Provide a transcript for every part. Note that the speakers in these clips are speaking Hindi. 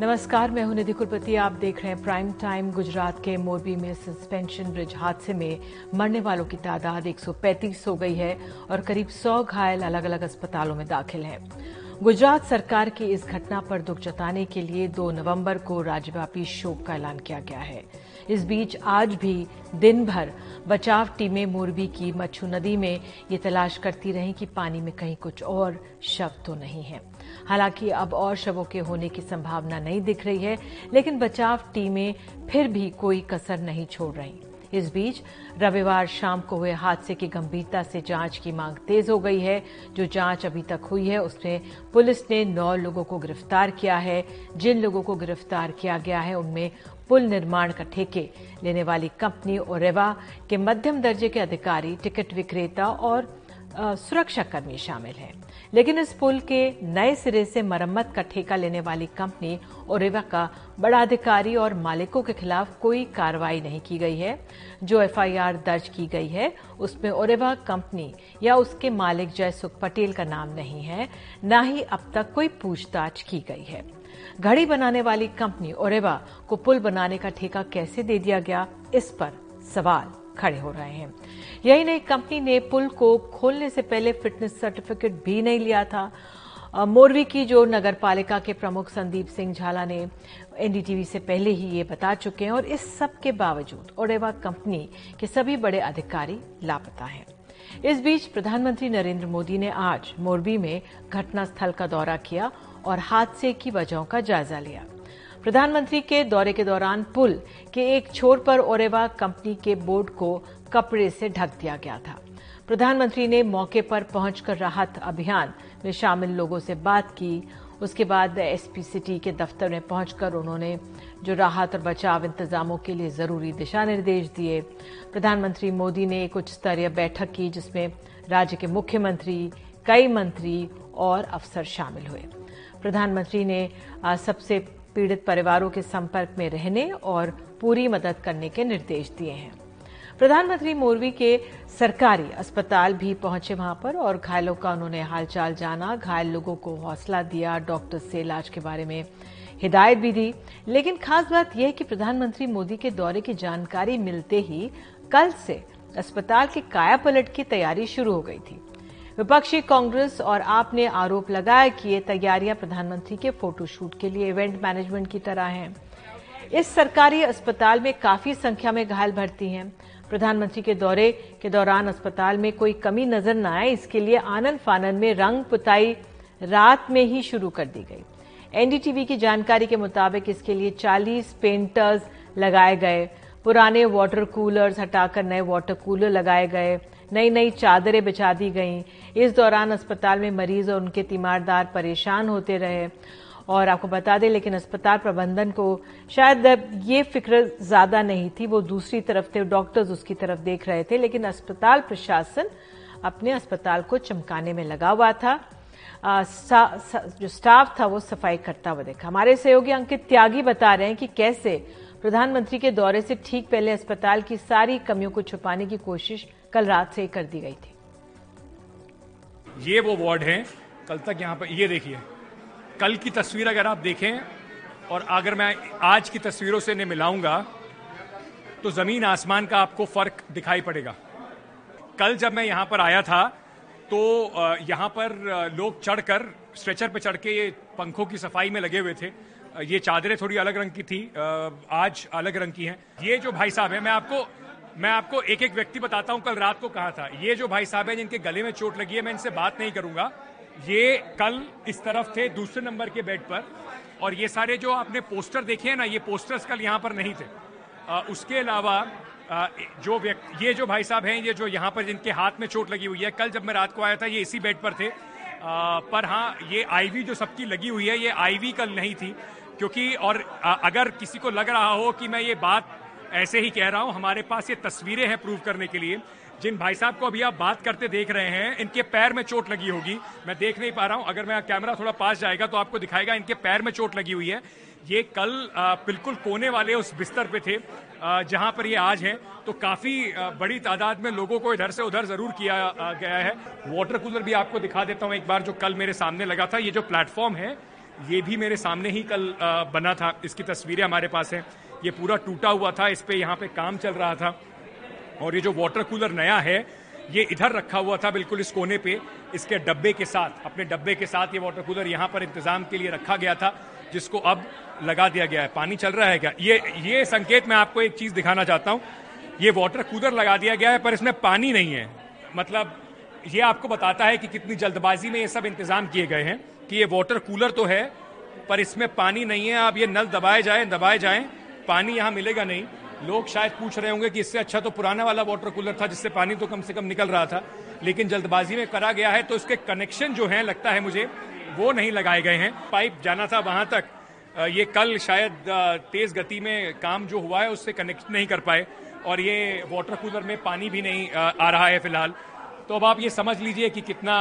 नमस्कार, मैं हूं निधि कुरपति। आप देख रहे हैं प्राइम टाइम। गुजरात के मोरबी में सस्पेंशन ब्रिज हादसे में मरने वालों की तादाद 135 हो गई है और करीब 100 घायल अलग अलग अस्पतालों में दाखिल हैं। गुजरात सरकार की इस घटना पर दुख जताने के लिए 2 नवंबर को राज्यव्यापी शोक का ऐलान किया गया है। इस बीच आज भी दिन भर बचाव टीमें मोरबी की मच्छू नदी में ये तलाश करती रहीं कि पानी में कहीं कुछ और शव तो नहीं है। हालांकि अब और शवों के होने की संभावना नहीं दिख रही है, लेकिन बचाव टीमें फिर भी कोई कसर नहीं छोड़ रहीं। इस बीच रविवार शाम को हुए हादसे की गंभीरता से जांच की मांग तेज हो गई है। जो जांच अभी तक हुई है उसमें पुलिस ने 9 लोगों को गिरफ्तार किया है। जिन लोगों को गिरफ्तार किया गया है उनमें पुल निर्माण का ठेके लेने वाली कंपनी ओरेवा के मध्यम दर्जे के अधिकारी, टिकट विक्रेता और सुरक्षाकर्मी शामिल हैं। लेकिन इस पुल के नए सिरे से मरम्मत का ठेका लेने वाली कंपनी ओरेवा का बड़ा अधिकारी और मालिकों के खिलाफ कोई कार्रवाई नहीं की गई है। जो एफआईआर दर्ज की गई है उसमें ओरेवा कंपनी या उसके मालिक जयसुख पटेल का नाम नहीं है, ना ही अब तक कोई पूछताछ की गई है। घड़ी बनाने वाली कंपनी ओरेवा को पुल बनाने का ठेका कैसे दे दिया गया, इस पर सवाल खड़े हो रहे हैं। यही नहीं, कंपनी ने पुल को खोलने से पहले फिटनेस सर्टिफिकेट भी नहीं लिया था। मोरबी की जो नगर पालिका के प्रमुख संदीप सिंह झाला ने एनडीटीवी से पहले ही ये बता चुके हैं और इस सब के बावजूद ओरेवा कंपनी के सभी बड़े अधिकारी लापता हैं। इस बीच प्रधानमंत्री नरेंद्र मोदी ने आज मोरबी में घटनास्थल का दौरा किया और हादसे की वजहों का जायजा लिया। प्रधानमंत्री के दौरे के दौरान पुल के एक छोर पर ओरेवा कंपनी के बोर्ड को कपड़े से ढक दिया गया था। प्रधानमंत्री ने मौके पर पहुंचकर राहत अभियान में शामिल लोगों से बात की। उसके बाद एसपी सिटी के दफ्तर में पहुंचकर उन्होंने जो राहत और बचाव इंतजामों के लिए जरूरी दिशा निर्देश दिए। प्रधानमंत्री मोदी ने एक उच्च स्तरीय बैठक की जिसमें राज्य के मुख्यमंत्री, कई मंत्री और अफसर शामिल हुए। प्रधानमंत्री ने सबसे पीड़ित परिवारों के संपर्क में रहने और पूरी मदद करने के निर्देश दिए हैं। प्रधानमंत्री मोरबी के सरकारी अस्पताल भी पहुंचे वहां पर और घायलों का उन्होंने हालचाल जाना। घायल लोगों को हौसला दिया, डॉक्टर से इलाज के बारे में हिदायत भी दी। लेकिन खास बात यह कि प्रधानमंत्री मोदी के दौरे की जानकारी मिलते ही कल से अस्पताल के कायापलट की तैयारी शुरू हो गई थी। विपक्षी कांग्रेस और आपने आरोप लगाया कि ये तैयारियां प्रधानमंत्री के फोटोशूट के लिए इवेंट मैनेजमेंट की तरह हैं। इस सरकारी अस्पताल में काफी संख्या में घायल भर्ती हैं। प्रधानमंत्री के दौरे के दौरान अस्पताल में कोई कमी नजर न आए, इसके लिए आनन फानन में रंग पुताई रात में ही शुरू कर दी गई। एनडीटीवी की जानकारी के मुताबिक इसके लिए 40 पेंटर्स लगाए गए, पुराने वाटर कूलर्स हटाकर नए वाटर कूलर लगाए गए, नई नई चादरें बिछा दी गईं। इस दौरान अस्पताल में मरीज और उनके तीमारदार परेशान होते रहे। और आपको बता दें, लेकिन अस्पताल प्रबंधन को शायद ये फिक्र ज्यादा नहीं थी, वो दूसरी तरफ थे, डॉक्टर्स उसकी तरफ देख रहे थे, लेकिन अस्पताल प्रशासन अपने अस्पताल को चमकाने में लगा हुआ था। जो स्टाफ था वो सफाई करता हुआ देखा। हमारे सहयोगी अंकित त्यागी बता रहे हैं कि कैसे प्रधानमंत्री के दौरे से ठीक पहले अस्पताल की सारी कमियों को छुपाने की कोशिश कल रात से कर दी गई थी। ये वो वार्ड है कल तक यहाँ पर, ये देखिए कल की तस्वीर अगर आप देखें और अगर मैं आज की तस्वीरों से इन्हें मिलाऊंगा तो जमीन आसमान का आपको फर्क दिखाई पड़ेगा। कल जब मैं यहाँ पर आया था तो यहाँ पर लोग चढ़कर स्ट्रेचर पे चढ़ के ये पंखों की सफाई में लगे हुए थे। ये चादरें थोड़ी अलग रंग की थी, आज अलग रंग की हैं। ये जो भाई साहब हैं, मैं आपको एक एक व्यक्ति बताता हूं कल रात को कहां था। ये जो भाई साहब हैं जिनके गले में चोट लगी है, मैं इनसे बात नहीं करूंगा। ये कल इस तरफ थे दूसरे नंबर के बेड पर, और ये सारे जो आपने पोस्टर देखे हैं ना, ये पोस्टर्स कल यहाँ पर नहीं थे। उसके अलावा जो व्यक्ति, ये जो भाई साहब हैं, ये जो यहाँ पर जिनके हाथ में चोट लगी हुई है, कल जब मैं रात को आया था ये इसी बेड पर थे। पर हाँ, ये आईवी जो सबकी लगी हुई है, ये आईवी कल नहीं थी, क्योंकि और अगर किसी को लग रहा हो कि मैं ये बात ऐसे ही कह रहा हूं, हमारे पास ये तस्वीरें हैं प्रूव करने के लिए। जिन भाई साहब को अभी आप बात करते देख रहे हैं, इनके पैर में चोट लगी होगी, मैं देख नहीं पा रहा हूं, अगर मैं कैमरा थोड़ा पास जाएगा तो आपको दिखाएगा, इनके पैर में चोट लगी हुई है। ये कल बिल्कुल कोने वाले उस बिस्तर पे थे जहां पर ये आज हैं। तो काफी बड़ी तादाद में लोगों को इधर से उधर जरूर किया गया है। वाटर कूलर भी आपको दिखा देता हूँ एक बार, जो कल मेरे सामने लगा था। ये जो प्लेटफॉर्म है ये भी मेरे सामने ही कल बना था, इसकी तस्वीरें हमारे पास हैं। ये पूरा टूटा हुआ था, इस पर यहाँ पे काम चल रहा था। और ये जो वाटर कूलर नया है ये इधर रखा हुआ था, बिल्कुल इस कोने पे, इसके डब्बे के साथ, अपने डब्बे के साथ ये वाटर कूलर यहाँ पर इंतजाम के लिए रखा गया था, जिसको अब लगा दिया गया है। पानी चल रहा है क्या? ये संकेत मैं आपको एक चीज़ दिखाना चाहता हूँ। ये वाटर कूलर लगा दिया गया है पर इसमें पानी नहीं है। मतलब ये आपको बताता है कि कितनी जल्दबाजी में ये सब इंतजाम किए गए हैं कि ये वाटर कूलर तो है पर इसमें पानी नहीं है। अब ये नल दबाए जाएं, पानी यहाँ मिलेगा नहीं। लोग शायद पूछ रहे होंगे कि इससे अच्छा तो पुराना वाला वाटर कूलर था जिससे पानी तो कम से कम निकल रहा था, लेकिन जल्दबाजी में करा गया है। तो इसके कनेक्शन जो हैं, लगता है मुझे, वो नहीं लगाए गए हैं। पाइप जाना था वहाँ तक, ये कल शायद तेज़ गति में काम जो हुआ है उससे कनेक्ट नहीं कर पाए और ये वाटर कूलर में पानी भी नहीं आ रहा है फिलहाल। तो अब आप ये समझ लीजिए कि कितना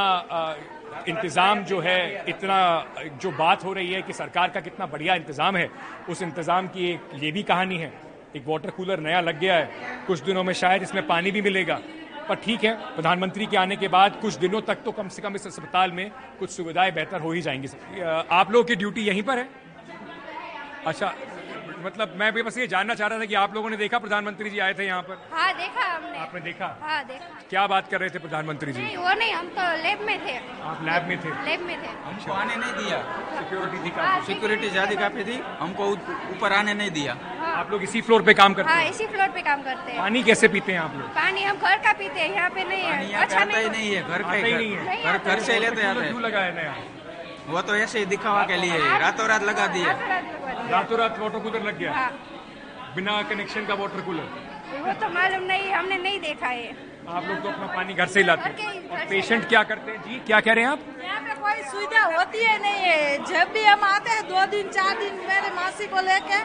इंतज़ाम जो है, इतना जो बात हो रही है कि सरकार का कितना बढ़िया इंतज़ाम है, उस इंतज़ाम की एक ये भी कहानी है। एक वाटर कूलर नया लग गया है, कुछ दिनों में शायद इसमें पानी भी मिलेगा। पर ठीक है, प्रधानमंत्री के आने के बाद कुछ दिनों तक तो कम से कम इस अस्पताल में कुछ सुविधाएं बेहतर हो ही जाएंगी। आप लोगों की ड्यूटी यहीं पर है? अच्छा, मतलब मैं भी बस ये जानना चाह रहा था कि आप लोगों ने देखा प्रधानमंत्री जी आए थे यहाँ पर? हाँ, देखा हमने। आपने देखा? हाँ, देखा। क्या बात कर रहे थे प्रधानमंत्री जी? नहीं, वो नहीं, हम तो लैब में थे। आप लैब में थे? लैब में थे। हमको आने नहीं दिया, सिक्योरिटी ज्यादा पे थी, हमको ऊपर आने नहीं दिया। आप लोग इसी फ्लोर पे काम करते हैं? हाँ, इसी फ्लोर पे काम करते हैं। पानी कैसे पीते हैं आप लोग? पानी हम घर का पीते हैं, यहाँ पे नहीं है। अच्छा, नहीं है घर का, घर से लेते हैं। क्यों लगाया नया? वो तो ऐसे ही दिखावा के लिए, रातों रात लगा दिया। रातों रात वाटर कूलर लग गया? हाँ। बिना कनेक्शन का वाटर कूलर? वो तो मालूम नहीं, हमने नहीं देखा है। आप लोग तो अपना पानी घर से ही लाते हैं। और पेशेंट क्या करते हैं जी? क्या कह रहे हैं आप? यहाँ पे कोई सुविधा होती है नहीं है। जब भी हम आते हैं 2 दिन 4 दिन, मेरे मासी को लेके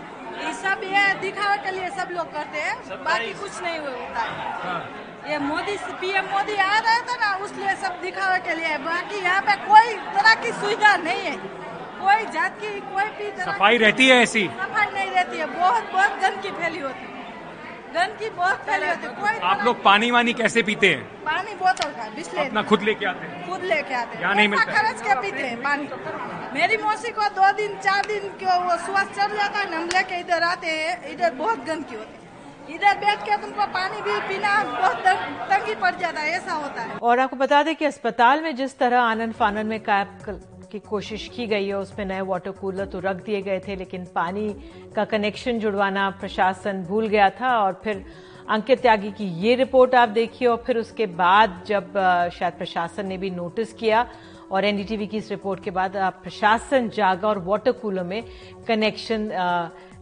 सब ये दिखावे के लिए सब लोग करते हैं, बाकी कुछ नहीं होता है। ये मोदी, पीएम मोदी आ रहे थे ना, उसलिए सब दिखावे के लिए, बाकी यहाँ पे कोई तरह की सुविधा नहीं है, कोई जात की, कोई भी तरह। सफाई रहती है? ऐसी सफाई नहीं रहती है, बहुत गंदगी फैली होती है, गंदगी बहुत फैली होती है। कोई आप लोग पानी वानी कैसे पीते हैं? पानी बोतल का, बिस्ले अपना खुद लेके आते हैं? खुद लेके आते हैं, नहीं मिलता, खर्च के पीते हैं पानी। मेरी मौसी को 2 दिन 4 दिन के वो स्वास्थ्य चल जाता है, हम लेके इधर आते हैं, इधर बहुत गंदगी होती है, इधर बैठ के तुमको पानी भी पीना बहुत तंगी पड़ जाता है, ऐसा होता है। और आपको बता दें कि अस्पताल में जिस तरह आनन फानन में काया की कोशिश की गई है, उसमें नए वाटर कूलर तो रख दिए गए थे लेकिन पानी का कनेक्शन जुड़वाना प्रशासन भूल गया था। और फिर अंकित त्यागी की ये रिपोर्ट आप देखिए। और फिर उसके बाद जब शायद प्रशासन ने भी नोटिस किया और एनडीटीवी की इस रिपोर्ट के बाद प्रशासन जागा और वाटर कूलर में कनेक्शन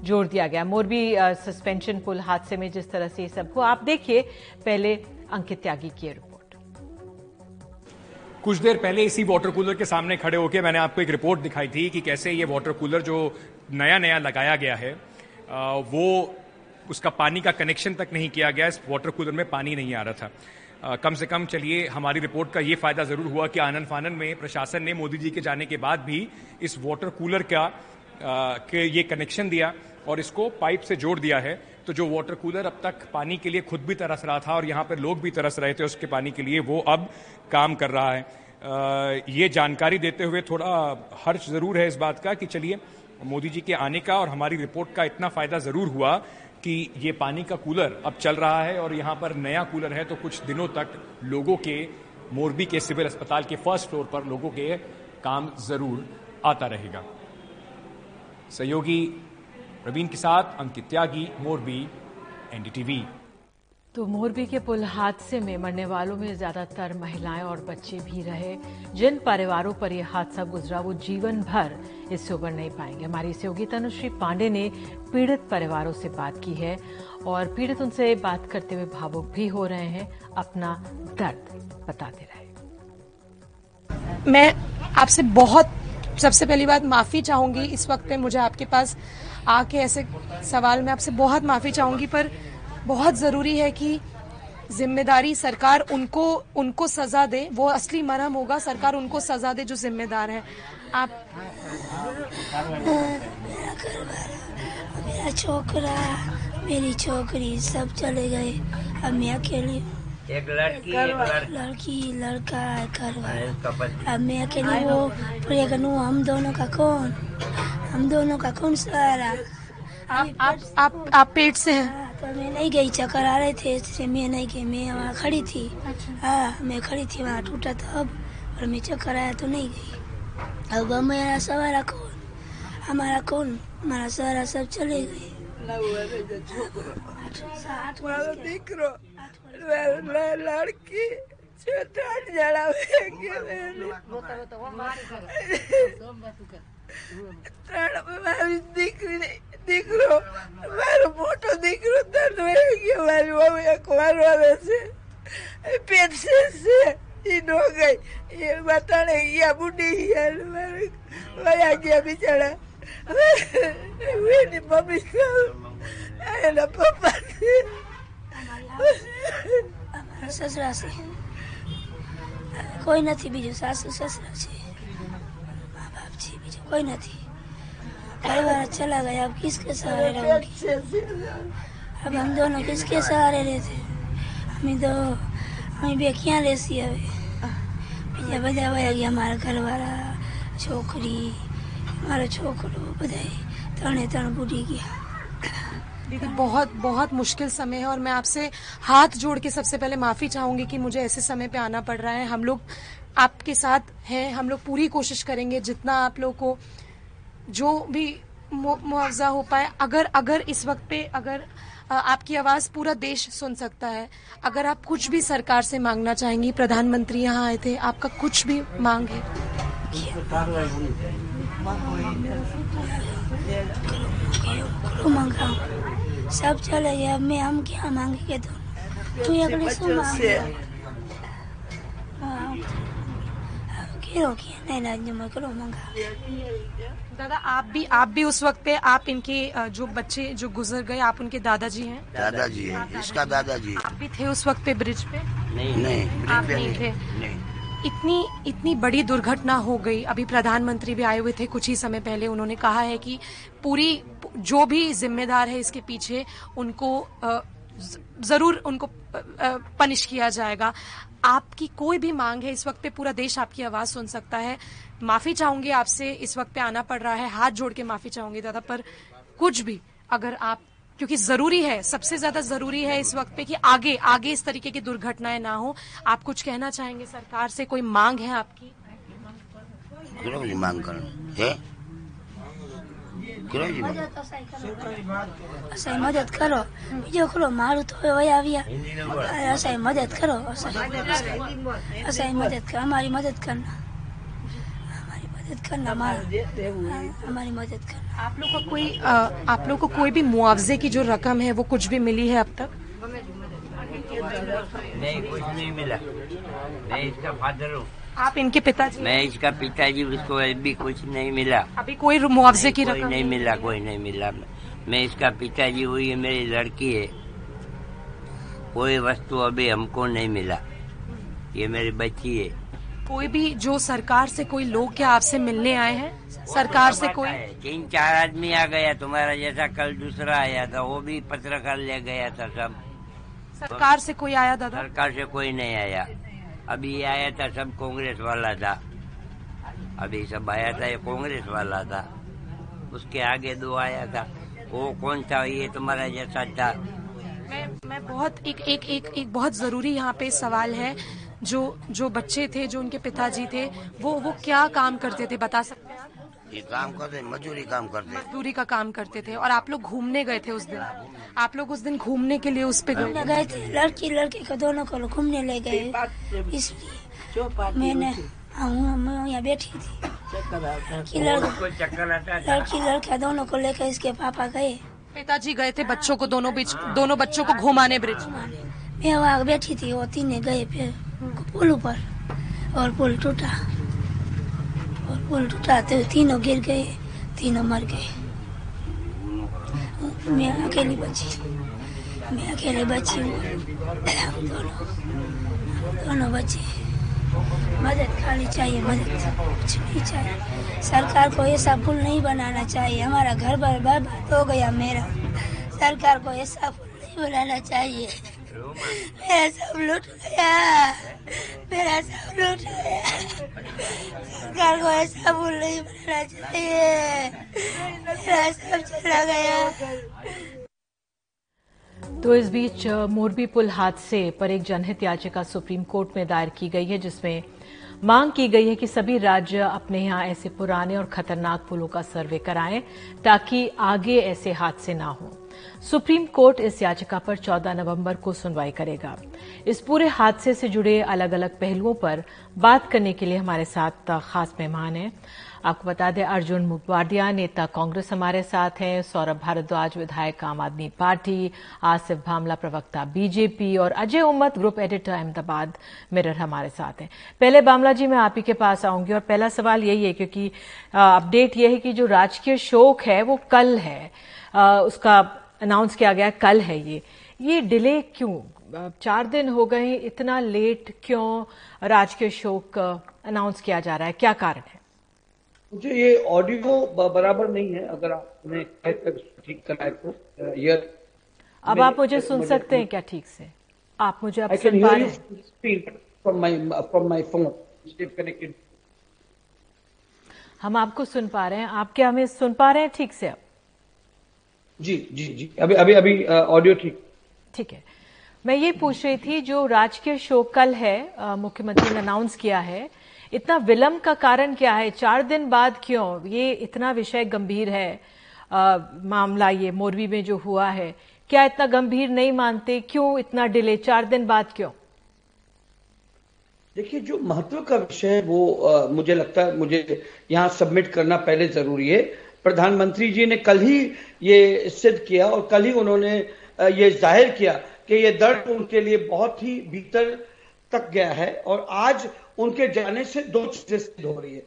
जोड़ दिया गया। मोरबी सस्पेंशन पुल हादसे में जिस तरह से ये सब हुआ, आप देखिए पहले अंकित त्यागी की रिपोर्ट। कुछ देर पहले इसी वाटर कूलर के सामने खड़े होकर मैंने आपको एक रिपोर्ट दिखाई थी कि कैसे ये वाटर कूलर जो नया लगाया गया है, वो उसका पानी का कनेक्शन तक नहीं किया गया। इस वाटर कूलर में पानी नहीं आ रहा था। कम से कम चलिए हमारी रिपोर्ट का ये फायदा जरूर हुआ कि आनन फानन में प्रशासन ने मोदी जी के जाने के बाद भी इस वाटर कूलर का ये कनेक्शन दिया और इसको पाइप से जोड़ दिया है। तो जो वाटर कूलर अब तक पानी के लिए खुद भी तरस रहा था और यहाँ पर लोग भी तरस रहे थे उसके पानी के लिए, वो अब काम कर रहा है। ये जानकारी देते हुए थोड़ा हर्ष जरूर है इस बात का कि चलिए मोदी जी के आने का और हमारी रिपोर्ट का इतना फायदा जरूर हुआ कि ये पानी का कूलर अब चल रहा है और यहाँ पर नया कूलर है। तो कुछ दिनों तक लोगों के, मोरबी के सिविल अस्पताल के फर्स्ट फ्लोर पर लोगों के काम जरूर आता रहेगा। सहयोगी प्रवीण के साथ अंकित त्यागी, मोरबी, एनडीटीवी। तो मोरबी के पुल हादसे में मरने वालों में ज्यादातर महिलाएं और बच्चे भी रहे। जिन परिवारों पर यह हादसा गुजरा वो जीवन भर इससे उबर नहीं पाएंगे। हमारी सहयोगी तनुश्री पांडे ने पीड़ित परिवारों से बात की है और पीड़ित उनसे बात करते हुए भावुक भी हो रहे हैं, अपना दर्द बताते रहे। मैं आपसे बहुत, सबसे पहली बात माफी चाहूंगी इस वक्त पे, मुझे आपके पास आके ऐसे सवाल, मैं आपसे बहुत माफी चाहूंगी, पर बहुत जरूरी है कि जिम्मेदारी सरकार उनको सजा दे। वो असली मरहम होगा, सरकार उनको सजा दे जो जिम्मेदार है। आप मेरा घर, मेरा छोकरा, मेरी छोकरी सब चले गए, अब मैं अकेली। एक लड़की लड़का करवा मैं अकेले वो पूरे करूँ हम दोनों का कौन सहारा। आप पेट से हैं तो मैं नहीं गई, चक्कर आ रहे थे इसलिए मैं नहीं गई। मैं वहाँ खड़ी थी। अच्छा। हाँ मैं खड़ी थी, वहाँ टूटा था अब और मैं चक्कर आया तो नहीं गई। अब हमारा सहारा कौन, हमारा सहारा सब चले गए। लड़की દીકરો મારો મોટો દીકરો દર્દ વહી ગયો, મારી બહુ એકવાર આવે છે પેટ છે એ ન ગઈ એ બતાડે ગયા બુડી ગયા ગયા બિચારા એની મમ્મી એના પપ્પા સસરા છે કોઈ નથી, બીજું સાસુ સસરા છે મા બાપ છે બીજું કોઈ નથી। परिवार चला गया, अब किसके सहारे रहोगे? अब हम दोनों किसके सहारे रहते? हमें बेकियाँ रहती है बीजा बजा वया गया हमारा घरवाला छोकरी हमारा छोकरो बधाई तने तन बूढ़ी गया। दीदी बहुत बहुत मुश्किल समय है और मैं आपसे हाथ जोड़ के सबसे पहले माफ़ी चाहूँगी कि मुझे ऐसे समय पे आना पड़ रहा है। हम लोग आपके साथ हैं, हम लोग पूरी कोशिश करेंगे जितना आप लोग को जो भी मुआवजा हो पाए। अगर इस वक्त पे अगर आपकी आवाज़ पूरा देश सुन सकता है, अगर आप कुछ भी सरकार से मांगना चाहेंगी, प्रधानमंत्री यहाँ आए थे, आपका कुछ भी मांग है? सब चले गए, अब मैं हम क्या मांगेंगे? दादा आप भी उस वक्त पे आप इनके जो बच्चे जो गुजर गए आप उनके दादाजी हैं? दादाजी हैं, इसका दादाजी। आप भी थे उस वक्त पे ब्रिज पे? नहीं आप नहीं थे। इतनी बड़ी दुर्घटना हो गई। अभी प्रधानमंत्री भी आए हुए थे कुछ ही समय पहले, उन्होंने कहा है कि पूरी जो भी जिम्मेदार है इसके पीछे उनको जरूर उनको पनिश किया जाएगा। आपकी कोई भी मांग है इस वक्त पे पूरा देश आपकी आवाज सुन सकता है। माफी चाहूंगी आपसे इस वक्त पे आना पड़ रहा है, हाथ जोड़ के माफी चाहूंगी दादा, पर कुछ भी अगर आप, क्योंकि जरूरी है, सबसे ज्यादा जरूरी है इस वक्त पे कि आगे इस तरीके की दुर्घटनाएं ना हो। आप कुछ कहना चाहेंगे सरकार से, कोई मांग है आपकी? मदद करो बीजो करो मारू तो मदद करो मदद करो हमारी मदद करना हमारी मदद करना। आप लोग को कोई भी मुआवजे की जो रकम है वो कुछ भी मिली है अब तक? नहीं कुछ नहीं मिला। मैं इसका फादर हूँ। आप इनके पिताजी? मैं इसका पिताजी, उसको अभी कुछ नहीं मिला। अभी कोई मुआवजे की रकम नहीं मिला। मैं इसका पिताजी हूँ, ये मेरी लड़की है, कोई वस्तु अभी हमको नहीं मिला, ये मेरी बच्ची है। कोई भी जो सरकार से कोई लोग क्या आपसे मिलने आए हैं सरकार से? कोई 3-4 आदमी आ गया तुम्हारा जैसा, कल दूसरा आया था वो भी पत्रकार ले गया था सब। सरकार से कोई आया दादा? सरकार से कोई नहीं आया, अभी ये आया था सब कांग्रेस वाला था, अभी सब आया था ये कांग्रेस वाला था, उसके आगे 2 आया था, वो कौन था? ये तुम्हारा जैसा था। मैं बहुत एक बहुत जरूरी यहाँ पे सवाल है, जो बच्चे थे, जो उनके पिताजी थे, वो क्या काम करते थे बता सकते हैं आप? ये काम करते मजदूरी का काम करते थे। और आप लोग घूमने गए थे उस दिन? आप लोग उस दिन घूमने के लिए उस पे गए थे? लड़की को दोनों को घूमने ले गए, इसलिए मैंने यहाँ बैठी थी। लड़का दोनों को लेकर इसके पापा गए, पिताजी गए थे बच्चों को दोनों बच्चों को घुमाने ब्रिज। मैं वहाँ बैठी थी, वो तीन गए फिर पुल ऊपर और पुल टूटा तो तीनों गिर गए, तीनों मर गए। मैं अकेली बची दोनों बचे। मदद खाली चाहिए, मदद कुछ नहीं चाहिए। सरकार को ऐसा पुल नहीं बनाना चाहिए, हमारा घर बर्बाद हो गया मेरा। सरकार को ऐसा पुल नहीं बनाना चाहिए। मेरा सब लूट गया, मेरा सब लूट गया। सरकार को ऐसा भूल नहीं बनाना चाहिए, मेरा सब चला गया। तो इस बीच मोरबी पुल हादसे पर एक जनहित याचिका सुप्रीम कोर्ट में दायर की गई है, जिसमें मांग की गई है कि सभी राज्य अपने यहां ऐसे पुराने और खतरनाक पुलों का सर्वे कराएं ताकि आगे ऐसे हादसे ना हों। सुप्रीम कोर्ट इस याचिका पर 14 नवंबर को सुनवाई करेगा। इस पूरे हादसे से जुड़े अलग अलग पहलुओं पर बात करने के लिए हमारे साथ खास मेहमान हैं। आपको बता दें, अर्जुन मुखवाडिया नेता कांग्रेस हमारे साथ हैं, सौरभ भारद्वाज विधायक आम आदमी पार्टी, आसिफ भामला प्रवक्ता बीजेपी और Ajay Umat group editor Ahmedabad Mirror हमारे साथ हैं। पहले बामला जी, मैं आप ही के पास आऊंगी और पहला सवाल यही है, क्योंकि अपडेट यह है कि जो राजकीय शोक है वो कल है, उसका अनाउंस किया गया कल है। ये डिले क्यों, 4 दिन हो गए, इतना लेट क्यों राजकीय शोक अनाउंस किया जा रहा है, क्या कारण है? मुझे ये ऑडियो बराबर नहीं है, अगर आपने ठीक कराए तो अब आप मुझे सुन सकते हैं क्या ठीक से? आप मुझे अब सुन पा रहे हैं? फ्रॉम माय फोन कनेक्टेड हम आपको सुन पा रहे हैं। आप क्या हमें सुन पा रहे हैं ठीक से अब? जी, अभी ऑडियो ठीक है। मैं ये पूछ रही थी, जो राजकीय शोक कल है, मुख्यमंत्री ने अनाउंस किया है, इतना विलंब का कारण क्या है? 4 दिन बाद क्यों? ये इतना विषय गंभीर है, मामला ये मोरबी में जो हुआ है, क्या इतना गंभीर नहीं मानते? क्यों इतना डिले, 4 दिन बाद क्यों? देखिए, जो महत्व का विषय है वो मुझे लगता है मुझे यहाँ सबमिट करना पहले जरूरी है। प्रधानमंत्री जी ने कल ही ये सिद्ध किया और कल ही उन्होंने ये जाहिर किया कि ये दर्द उनके लिए बहुत ही भीतर तक गया है और आज उनके जाने से 2 चीजें सिद्ध हो रही है।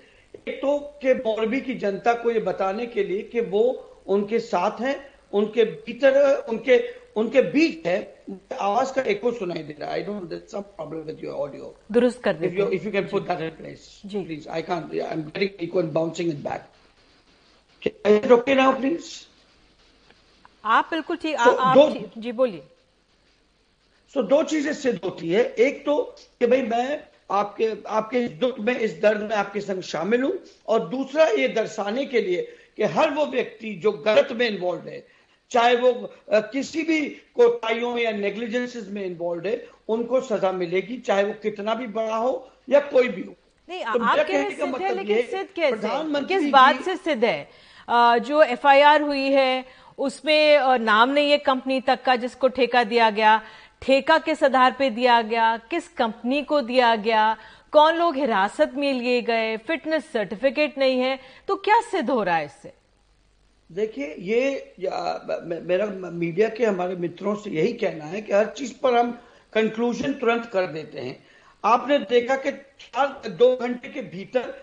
एक तो कि मोरबी की जनता को ये बताने के लिए कि वो उनके साथ हैं, उनके भीतर, उनके बीच है। आवाज का एको सुनाई दे रहा है। I don't know, there some problem with your audio. दुरुस्त कर दीजिए। If you can put that in place please. I can't, I am getting echo and bouncing it back. Okay now please. आप बिल्कुल ठीक, आप जी बोलिए। सो 2 चीजें सिद्ध होती है। एक तो कि भाई मैं आपके दुख में, इस दर्द में आपके संग शामिल हूं, और दूसरा ये दर्शाने के लिए कि हर वो व्यक्ति जो गलत में इन्वॉल्व है, चाहे वो किसी भी कोताहियों या नेग्लिजेंसेस में इन्वॉल्व है, उनको सजा मिलेगी, चाहे वो कितना भी बड़ा हो या कोई भी हो। नहीं, तो आप कहने का मतलब है, सिद्ध कैसे, किस बात से सिद्ध है? जो एफआईआर हुई है उसमें नाम नहीं है कंपनी तक का जिसको ठेका दिया गया, ठेका किस आधार पे दिया गया, किस कंपनी को दिया गया, कौन लोग हिरासत में लिए गए, फिटनेस सर्टिफिकेट नहीं है, तो क्या सिद्ध हो रहा है इससे? देखिए, ये मेरा मीडिया के हमारे मित्रों से यही कहना है कि हर चीज पर हम कंक्लूजन तुरंत कर देते हैं। आपने देखा कि 2 घंटे के भीतर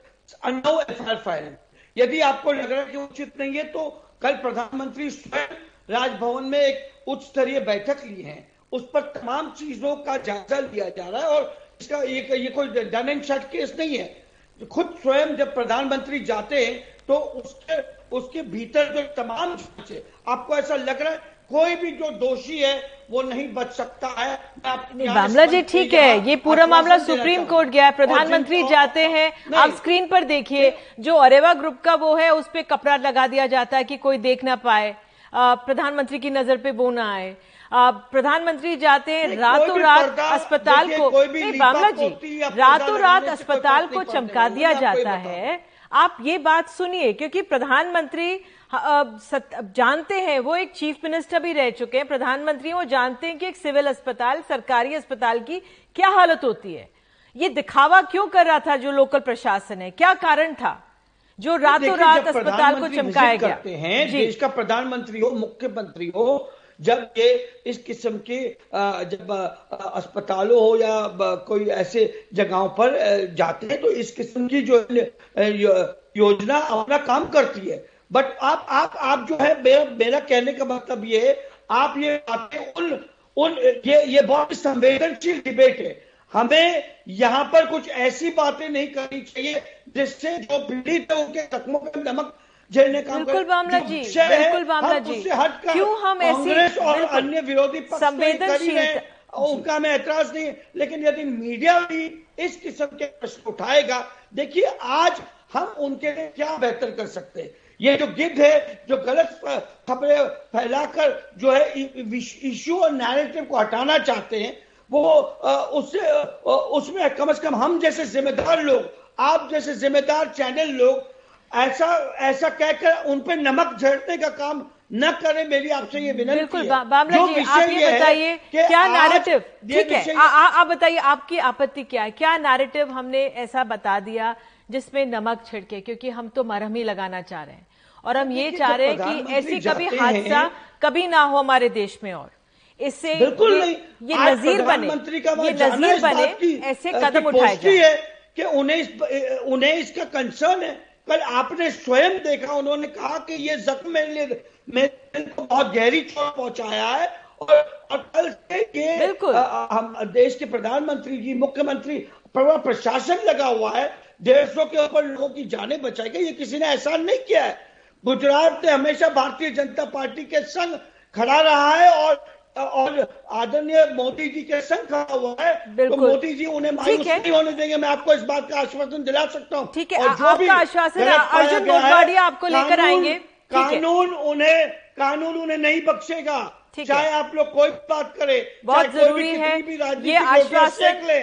9 एफआईआर फाइल है। यदि आपको लग रहा है कि उचित नहीं है तो कल प्रधानमंत्री स्वयं राजभवन में एक उच्च स्तरीय बैठक ली है, उस पर तमाम चीजों का जायजा लिया जा रहा है और इसका ये कोई डन एंड शट केस नहीं है। खुद स्वयं जब प्रधानमंत्री जाते हैं तो उसके भीतर जो तमाम जांच है, आपको ऐसा लग रहा है कोई भी जो दोषी है वो नहीं बच सकता है। मामला जी ठीक है, ये पूरा मामला सुप्रीम कोर्ट गया है, प्रधानमंत्री जाते हैं। आप स्क्रीन पर देखिए, जो ओरेवा ग्रुप का वो है उस पर कपड़ा लगा दिया जाता है कि कोई देख ना पाए, प्रधानमंत्री की नजर पे वो ना आए। प्रधानमंत्री जाते हैं, रातों रात अस्पताल को, बामला जी, रातों रात अस्पताल को चमका दिया जाता है। आप ये बात सुनिए, क्योंकि प्रधानमंत्री जानते हैं, वो एक चीफ मिनिस्टर भी रह चुके हैं, प्रधानमंत्री वो जानते हैं कि एक सिविल अस्पताल, सरकारी अस्पताल की क्या हालत होती है। ये दिखावा क्यों कर रहा था जो लोकल प्रशासन है, क्या कारण था जो रातों रात अस्पताल को चमकाया गया? देश का प्रधानमंत्री हो, मुख्यमंत्री हो, जब ये इस किस्म के जब अस्पतालों हो या कोई ऐसे जगहों पर जाते हैं तो इस किस्म की जो योजना अपना काम करती है। बट आप जो है, मेरा कहने का मतलब ये है, आप ये बातें ये बहुत संवेदनशील डिबेट है। हमें यहाँ पर कुछ ऐसी बातें नहीं करनी चाहिए जिससे जो पीड़ित है उनके जख्मों में नमक झेलने का। बिल्कुल बामला जी, बिल्कुल बामला जी, क्यों हम ऐसी और अन्य विरोधी संवेदनशील उनका मैं एतराज नहीं, लेकिन यदि मीडिया भी इस किस्म के प्रश्न उठाएगा, देखिए आज हम उनके लिए क्या बेहतर कर सकते हैं। ये जो गिद्ध है जो गलत खबरें फैलाकर जो है इश्यू और नैरेटिव को हटाना चाहते हैं, वो उससे उसमें कम से कम हम जैसे जिम्मेदार लोग, आप जैसे जिम्मेदार चैनल लोग ऐसा कहकर उन पे नमक झड़ने का काम न करें, मेरी आपसे ये विनती है। बिल्कुल बामला जी, आप ये बताइए क्या नैरेटिव, ठीक है, आप बताइए आपकी आपत्ति क्या है, क्या नैरेटिव हमने ऐसा बता दिया जिसमें नमक छिड़के? क्योंकि हम तो मरहम ही लगाना चाह रहे हैं और हम ये चाह रहे हैं कि ऐसी कभी हादसा कभी ना हो हमारे देश में, और इससे ये नजीर बने, ऐसे कदम उठाए जाए कि उन्हें इसका कंसर्न है। कल आपने स्वयं देखा, उन्होंने कहा कि ये जख्म मेरे को बहुत गहरी चोट पहुंचाया है और कल से ये हम देश के प्रधानमंत्री जी, मुख्यमंत्री, पूरा प्रशासन लगा हुआ है, 150 के ऊपर लोगों की जानें बचाई गई। ये किसी ने ऐसा नहीं किया है। गुजरात ने हमेशा भारतीय जनता पार्टी के संग खड़ा रहा है और आदरणीय मोदी जी के संग खड़ा हुआ है, तो मोदी जी उन्हें मायूस नहीं होने देंगे, मैं आपको इस बात का आश्वासन दिला सकता हूँ। ठीक है, आपका आश्वासन अर्जुन मुखवाडिया आपको लेकर आएंगे। कानून उन्हें नहीं बख्शेगा, चाहे आप लोग कोई बात करें, बहुत जरूरी है ये आश्वासन ले।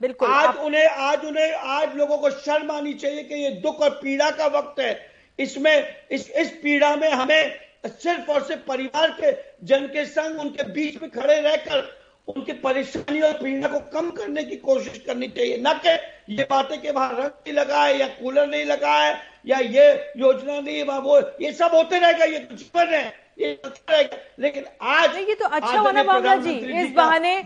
बिल्कुल आज लोगों को शर्म आनी चाहिए कि ये दुख और पीड़ा का वक्त है, इसमें इस पीड़ा में हमें सिर्फ और सिर्फ परिवार के जन के संग उनके बीच में खड़े रहकर उनकी परेशानी और पीड़ा को कम करने की कोशिश करनी चाहिए, न कि ये बातें कि वहां रंग नहीं लगा है या कूलर नहीं लगा है या ये योजना नहीं, वो ये सब होते रहेगा, ये दुश्मन है, ये अच्छा रहेगा। लेकिन आज ये तो अच्छा होना बाबा जी, इस बहाने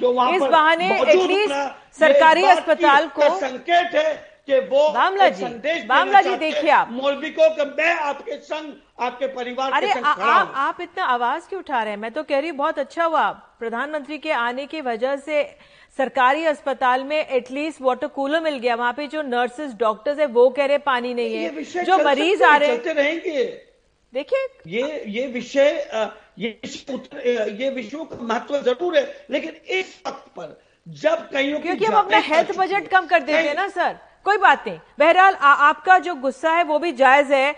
एटलीस्ट सरकारी अस्पताल को संकेत है कि वो संदेश। बामला जी देखिए, आप मोरबी को मैं आपके संग, आपके परिवार के संग खड़ा हूं। आप इतना आवाज क्यों उठा रहे हैं? मैं तो कह रही हूँ बहुत अच्छा हुआ प्रधानमंत्री के आने की वजह से सरकारी अस्पताल में एटलीस्ट वाटर कूलर मिल गया, वहाँ पे जो नर्सेस डॉक्टर्स है वो कह रहे पानी नहीं है, जो मरीज आ रहे रहेंगे। देखिए ये विषयों का महत्व जरूर है, लेकिन इस वक्त पर जब कहीं क्योंकि हम अपना हेल्थ बजट कम कर देते हैं ना सर, कोई बात नहीं। बहरहाल आपका जो गुस्सा है वो भी जायज है।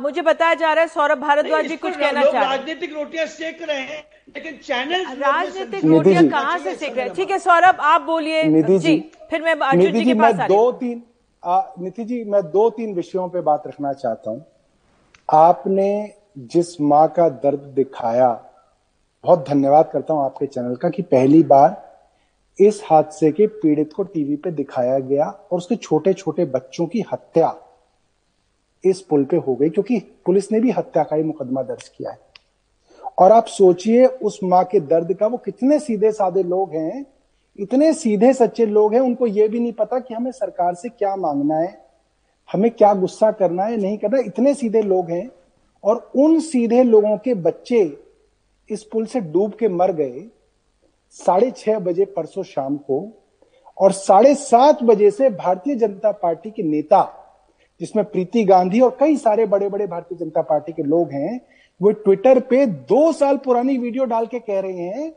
मुझे बताया जा रहा है सौरभ भारद्वाज जी कुछ कहना चाह रहे हैं। राजनीतिक रोटियां सेक रहे हैं, लेकिन चैनल राजनीतिक रोटियां कहाँ से सेक रहे हैं? ठीक है सौरभ, आप बोलिए जी, फिर मैं अर्जुन जी के पास। मैं 2-3 विषयों पर बात रखना चाहता हूँ। आपने जिस माँ का दर्द दिखाया, बहुत धन्यवाद करता हूं आपके चैनल का कि पहली बार इस हादसे के पीड़ित को टीवी पे दिखाया गया और उसके छोटे छोटे बच्चों की हत्या इस पुल पे हो गई, क्योंकि पुलिस ने भी हत्या का ही मुकदमा दर्ज किया है। और आप सोचिए उस माँ के दर्द का, वो कितने सीधे साधे लोग हैं, इतने सीधे सच्चे लोग हैं, उनको ये भी नहीं पता कि हमें सरकार से क्या मांगना है, हमें क्या गुस्सा करना है, नहीं करना है, इतने सीधे लोग हैं। और उन सीधे लोगों के बच्चे इस पुल से डूब के मर गए 6:30 बजे परसों शाम को, और 7:30 बजे से भारतीय जनता पार्टी के नेता, जिसमें प्रीति गांधी और कई सारे बड़े बड़े भारतीय जनता पार्टी के लोग हैं, वो ट्विटर पे 2 साल पुरानी वीडियो डाल के कह रहे हैं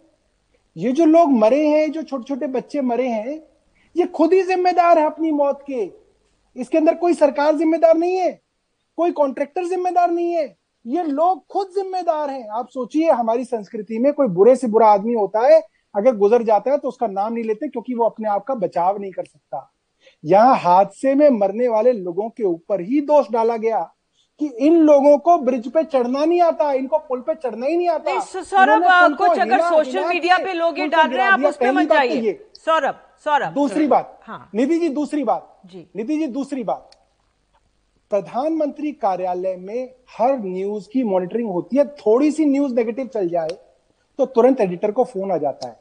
ये जो लोग मरे हैं, जो छोटे छोटे बच्चे मरे हैं, ये खुद ही जिम्मेदार है अपनी मौत के, इसके अंदर कोई सरकार जिम्मेदार नहीं है, कोई कॉन्ट्रैक्टर जिम्मेदार नहीं है, ये लोग खुद जिम्मेदार हैं। आप सोचिए हमारी संस्कृति में कोई बुरे से बुरा आदमी होता है, अगर गुजर जाता है तो उसका नाम नहीं लेते क्योंकि वो अपने आप का बचाव नहीं कर सकता। यहाँ हादसे में मरने वाले लोगों के ऊपर ही दोष डाला गया कि इन लोगों को ब्रिज पे चढ़ना नहीं आता, इनको पुल पे चढ़ना ही नहीं आता। सौरभ, कुछ अगर सोशल मीडिया पे लोग ये डाल रहे हैं आप उस पे मत जाइए। सौरभ, दूसरी बात, हाँ निधि जी दूसरी बात, प्रधानमंत्री कार्यालय में हर न्यूज की मॉनिटरिंग होती है, थोड़ी सी न्यूज नेगेटिव चल जाए तो तुरंत एडिटर को फोन आ जाता है।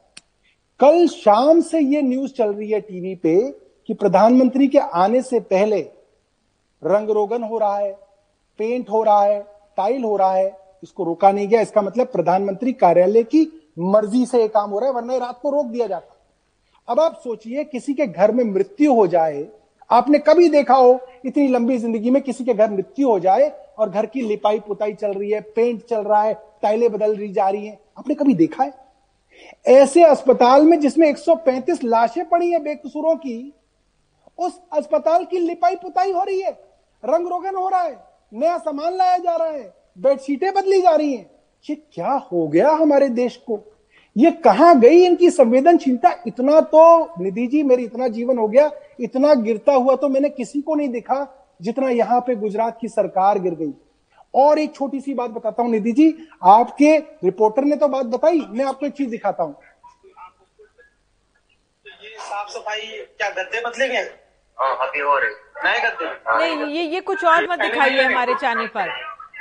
कल शाम से ये न्यूज चल रही है टीवी पे कि प्रधानमंत्री के आने से पहले रंग रोगन हो रहा है, पेंट हो रहा है, टाइल हो रहा है, इसको रोका नहीं गया। इसका मतलब प्रधानमंत्री कार्यालय की मर्जी से ये काम हो रहा है, वरना रात को रोक दिया जाता। अब आप सोचिए किसी के घर में मृत्यु हो जाए, आपने कभी देखा हो इतनी लंबी जिंदगी में किसी के घर मृत्यु हो जाए और घर की लिपाई पुताई चल रही है, पेंट चल रहा है, टाइलें बदल रही जा रही हैं, आपने कभी देखा है? ऐसे अस्पताल में जिसमें 135 लाशें पड़ी है बेकसूरों की, उस अस्पताल की लिपाई पुताई हो रही है, रंग रोगन हो रहा है, नया सामान लाया जा रहा है, बेडशीटें बदली जा रही हैं। ये क्या हो गया हमारे देश को, ये कहाँ गई इनकी संवेदनशीलता? इतना तो निधि जी मेरी इतना जीवन हो गया, इतना गिरता हुआ तो मैंने किसी को नहीं देखा जितना यहाँ पे गुजरात की सरकार गिर गई। और एक छोटी सी बात बताता हूँ निधि जी, आपके रिपोर्टर ने तो बात बताई, मैं आपको एक चीज दिखाता हूँ। साफ सफाई क्या गद्दे बदले गए? अभी और नहीं गद्दे नहीं, ये कुछ और मत दिखाइए हमारे चैनल पर।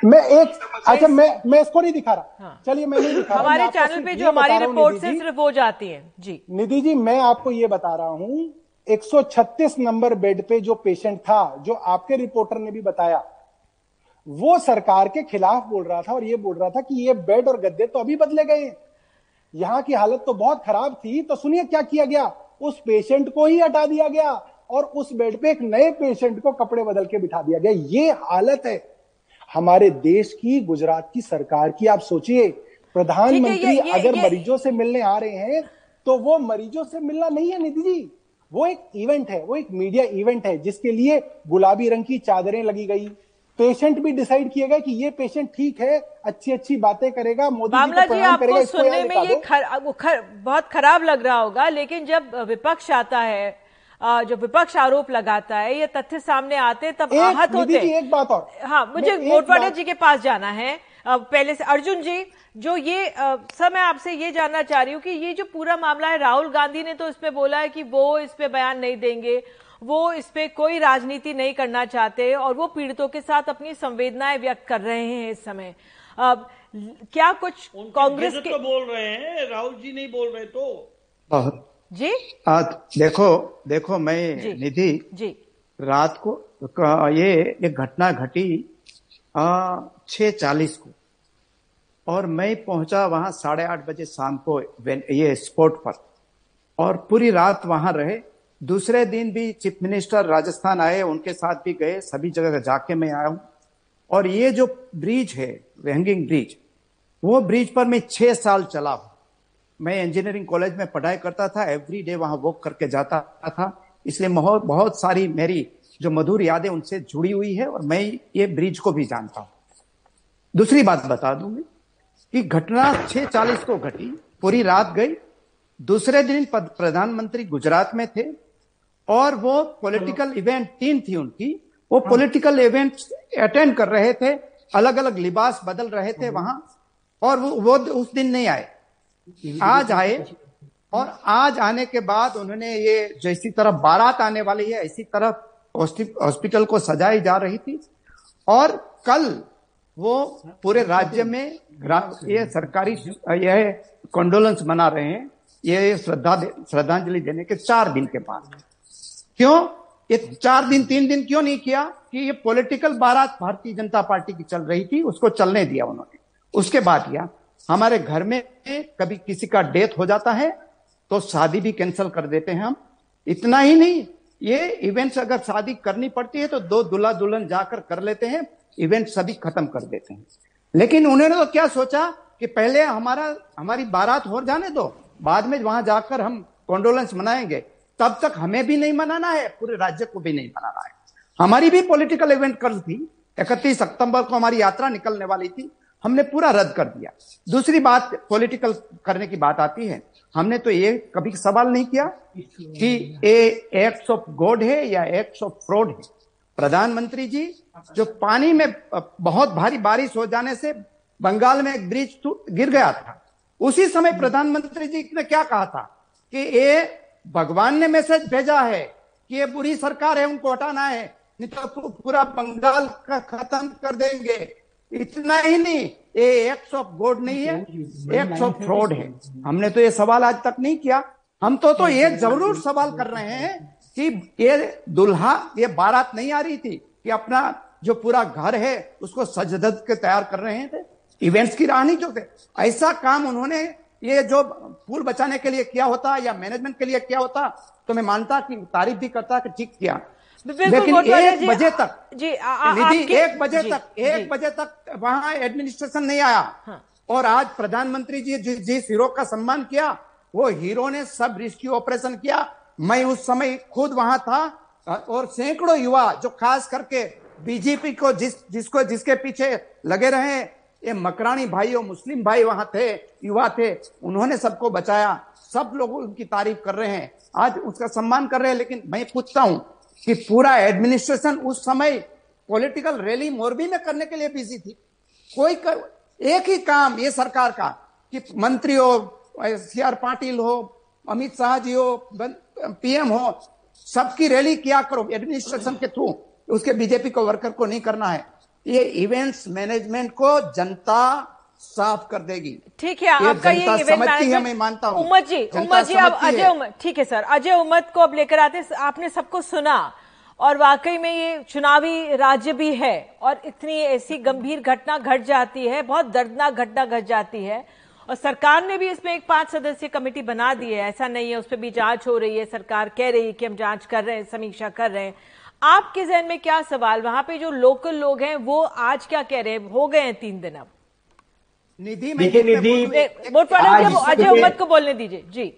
मैं एक अच्छा मैं इसको नहीं दिखा रहा। हाँ। चलिए मैं नहीं दिखा रहा। हमारे चैनल पे जो हमारी रिपोर्ट से सिर्फ वो जाती है जी। निधि जी मैं आपको ये बता रहा हूँ, 136 नंबर बेड पे जो पेशेंट था, जो आपके रिपोर्टर ने भी बताया, वो सरकार के खिलाफ बोल रहा था और ये बोल रहा था कि ये बेड और गद्दे तो अभी बदले गए, यहाँ की हालत तो बहुत खराब थी। तो सुनिए क्या किया गया, उस पेशेंट को ही हटा दिया गया और उस बेड पे एक नए पेशेंट को कपड़े बदल के बिठा दिया गया। ये हालत है हमारे देश की, गुजरात की सरकार की। आप सोचिए, प्रधानमंत्री अगर मरीजों से मिलने आ रहे हैं तो वो मरीजों से मिलना नहीं है निधि जी, वो एक इवेंट है, वो एक मीडिया इवेंट है जिसके लिए गुलाबी रंग की चादरें लगी गई। पेशेंट भी डिसाइड किए गए कि ये पेशेंट ठीक है, अच्छी अच्छी बातें करेगा, मोदी जी को प्रणाम करेगा। सुनने में ये बहुत खराब लग रहा होगा, लेकिन जब विपक्ष आता है, जब विपक्ष आरोप लगाता है, ये तथ्य सामने आते तब आहत होते हैं। एक बात और, हाँ मुझे मोटवाड़े जी के पास जाना है पहले से। अर्जुन जी, जो ये सब मैं आपसे ये जानना चाह रही हूँ कि ये जो पूरा मामला है, राहुल गांधी ने तो इसमें बोला है कि वो इस पे बयान नहीं देंगे, वो इस पे कोई राजनीति नहीं करना चाहते और वो पीड़ितों के साथ अपनी संवेदनाएं व्यक्त कर रहे हैं इस समय। क्या कुछ कांग्रेस के तो बोल रहे हैं, राहुल जी नहीं बोल रहे तो जी? देखो मैं निधि जी, रात को ये एक घटना घटी 6:40 को और मैं पहुंचा वहां 8:30 बजे शाम को ये स्पॉट पर, और पूरी रात वहां रहे। दूसरे दिन भी चीफ मिनिस्टर राजस्थान आए, उनके साथ भी गए, सभी जगह जाके मैं आया हूं। और ये जो ब्रिज है, हैंगिंग ब्रिज, वो ब्रिज पर मैं 6 साल चला हूं। मैं इंजीनियरिंग कॉलेज में पढ़ाई करता था, एवरी डे वहां वॉक करके जाता था, इसलिए बहुत सारी मेरी जो मधुर यादें उनसे जुड़ी हुई है और मैं ये ब्रिज को भी जानता हूँ। दूसरी बात बता दूंगी कि घटना 6:40 को घटी, पूरी रात गई। दूसरे दिन प्रधानमंत्री गुजरात में थे और वो पॉलिटिकल इवेंट, टीम थी उनकी, वो पॉलिटिकल इवेंट अटेंड कर रहे थे, अलग अलग लिबास बदल रहे थे वहां, और वो उस दिन नहीं आए, आज आए। और आज आने के बाद उन्होंने ये जैसी तरफ बारात आने वाली है, इसी तरफ हॉस्पिटल को सजाई जा रही थी। और कल वो पूरे राज्य में ये सरकारी ये कंडोलेंस मना रहे हैं, ये श्रद्धांजलि देने के 4 दिन के बाद। क्यों ये 4 दिन, 3 दिन क्यों नहीं किया? कि ये पॉलिटिकल बारात भारतीय जनता पार्टी की चल रही थी, उसको चलने दिया उन्होंने। उसके बाद किया, हमारे घर में कभी किसी का डेथ हो जाता है तो शादी भी कैंसिल कर देते हैं हम। इतना ही नहीं, ये इवेंट्स अगर शादी करनी पड़ती है तो 2 दूल्हा दुल्हन जाकर कर लेते हैं, इवेंट सभी खत्म कर देते हैं। लेकिन उन्होंने तो क्या सोचा कि पहले हमारी बारात हो जाने दो, बाद में वहां जाकर हम कॉन्डोलेंस मनाएंगे। तब तक हमें भी नहीं मनाना है, पूरे राज्य को भी नहीं मनाना है। हमारी भी पॉलिटिकल इवेंट कल थी, 31 सितंबर को हमारी यात्रा निकलने वाली थी, हमने पूरा रद्द कर दिया। दूसरी बात, पॉलिटिकल करने की बात आती है, हमने तो ये कभी सवाल नहीं किया कि ये एक्ट्स ऑफ गॉड है या एक्ट्स ऑफ फ्रॉड है। प्रधानमंत्री जी, जो पानी में बहुत भारी बारिश हो जाने से बंगाल में एक ब्रिज गिर गया था, उसी समय प्रधानमंत्री जी ने क्या कहा था कि ये भगवान ने मैसेज भेजा है कि ये बुरी सरकार है, उनको हटाना है, नहीं तो पूरा बंगाल का खत्म कर देंगे। इतना ही नहीं, ये एक्ट्स ऑफ गॉड नहीं है, एक्ट्स ऑफ फ्रॉड है। हमने तो ये सवाल आज तक नहीं किया। हम तो ये जरूर सवाल कर रहे हैं कि ये दुल्हा, ये बारात नहीं आ रही थी कि अपना जो पूरा घर है उसको सज धज के तैयार कर रहे थे, इवेंट्स की रानी जो थे। ऐसा काम उन्होंने ये जो फूल बचाने के लिए किया होता या मैनेजमेंट के लिए किया होता तो मैं मानता कि तारीफ भी करता कि ठीक किया। लेकिन 1 बजे तक वहां एडमिनिस्ट्रेशन नहीं आया। हाँ। और आज प्रधानमंत्री जी जिस हीरो का सम्मान किया वो हीरो ने सब रेस्क्यू ऑपरेशन किया। मैं उस समय खुद वहां था और सैकड़ों युवा जो खास करके बीजेपी को जिसके पीछे लगे रहे, ये मकरानी भाई और मुस्लिम भाई वहां थे, युवा थे, उन्होंने सबको बचाया। सब लोग उनकी तारीफ कर रहे हैं, आज उसका सम्मान कर रहे हैं। लेकिन मैं पूछता हूं कि पूरा एडमिनिस्ट्रेशन उस समय पॉलिटिकल रैली मोरबी में करने के लिए बिजी थी। एक ही काम ये सरकार का कि मंत्री हो, सीआर पाटिल हो, अमित शाह जी हो, पीएम हो, सबकी रैली किया करो एडमिनिस्ट्रेशन के थ्रू। उसके बीजेपी को वर्कर को नहीं करना है। ये इवेंट्स मैनेजमेंट को जनता साफ कर देगी। ठीक है, आपका ये इवेंट मैनेजमेंट मानता हूँ। उमट जी अब अजय उमट, ठीक है सर, अजय उमट को अब लेकर आते। आपने सबको सुना और वाकई में ये चुनावी राज्य भी है और इतनी ऐसी गंभीर घटना घट जाती है, बहुत दर्दनाक घटना घट जाती है। और सरकार ने भी इसमें एक 5 सदस्यीय कमेटी बना दी है, ऐसा नहीं है। उस पर भी जांच हो रही है, सरकार कह रही है कि हम जांच कर रहे हैं, समीक्षा कर रहे हैं। आपके जहन में क्या सवाल, वहां पे जो लोकल लोग हैं वो आज क्या कह रहे हैं? हो गए हैं 3 दिन अब। अजय उमट को बोलने दीजिए जी।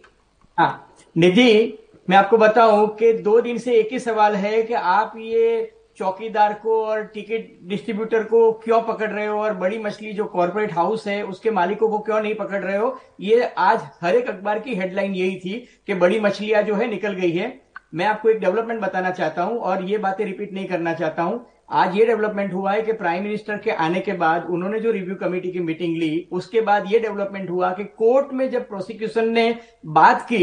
हाँ निधि, मैं आपको बताऊं कि 2 दिन से एक ही सवाल है कि आप ये चौकीदार को और टिकट डिस्ट्रीब्यूटर को क्यों पकड़ रहे हो और बड़ी मछली जो कॉर्पोरेट हाउस है उसके मालिकों को क्यों नहीं पकड़ रहे हो। ये आज हर एक अखबार की हेडलाइन यही थी कि बड़ी मछलियां जो है निकल गई है। मैं आपको एक डेवलपमेंट बताना चाहता हूं और ये बातें रिपीट नहीं करना चाहता हूं। आज ये डेवलपमेंट हुआ है कि प्राइम मिनिस्टर के आने के बाद उन्होंने जो रिव्यू कमेटी की मीटिंग ली, उसके बाद ये डेवलपमेंट हुआ कि कोर्ट में जब प्रोसिक्यूशन ने बात की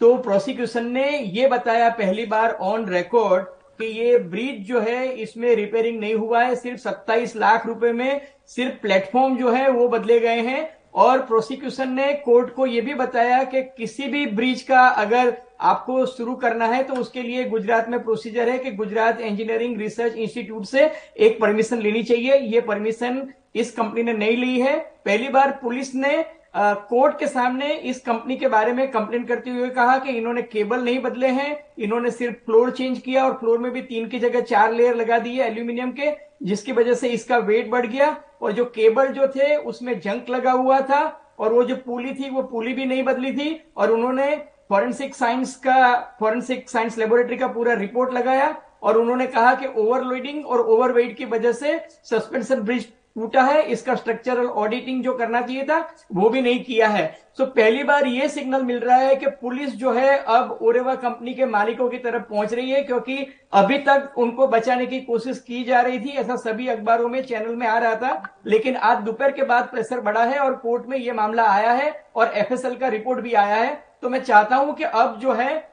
तो प्रोसिक्यूशन ने ये बताया पहली बार ऑन रिकॉर्ड कि ये ब्रिज जो है इसमें रिपेयरिंग नहीं हुआ है, सिर्फ 27 लाख रुपए में सिर्फ प्लेटफॉर्म जो है वो बदले गए हैं। और प्रोसिक्यूशन ने कोर्ट को ये भी बताया कि किसी भी ब्रिज का अगर आपको शुरू करना है तो उसके लिए गुजरात में प्रोसीजर है कि गुजरात इंजीनियरिंग रिसर्च इंस्टीट्यूट से एक परमिशन लेनी चाहिए। ये परमिशन इस कंपनी ने नहीं ली है। पहली बार पुलिस ने कोर्ट के सामने इस कंपनी के बारे में कंप्लेन करते हुए कहा कि इन्होंने केबल नहीं बदले हैं, इन्होंने सिर्फ फ्लोर चेंज किया और फ्लोर में भी 3 की जगह 4 लेयर लगा दिए एल्यूमिनियम के, जिसकी वजह से इसका वेट बढ़ गया। और जो केबल जो थे उसमें जंक लगा हुआ था और वो जो पुली थी वो पुली भी नहीं बदली थी। और उन्होंने फॉरेंसिक साइंस लेबोरेटरी का पूरा रिपोर्ट लगाया और उन्होंने कहा कि ओवरलोडिंग और ओवरवेट की वजह से सस्पेंशन ब्रिज टूटा है, इसका स्ट्रक्चरल ऑडिटिंग जो करना चाहिए था वो भी नहीं किया है। तो पहली बार ये सिग्नल मिल रहा है कि पुलिस जो है अब ओरेवा कंपनी के मालिकों की तरफ पहुंच रही है, क्योंकि अभी तक उनको बचाने की कोशिश की जा रही थी। ऐसा सभी अखबारों में, चैनल में आ रहा था, लेकिन आज दोपहर के बाद प्रेशर बढ़ा है और कोर्ट में ये मामला आया है और FSL का रिपोर्ट भी आया है। तो मैं चाहता हूं कि अब जो है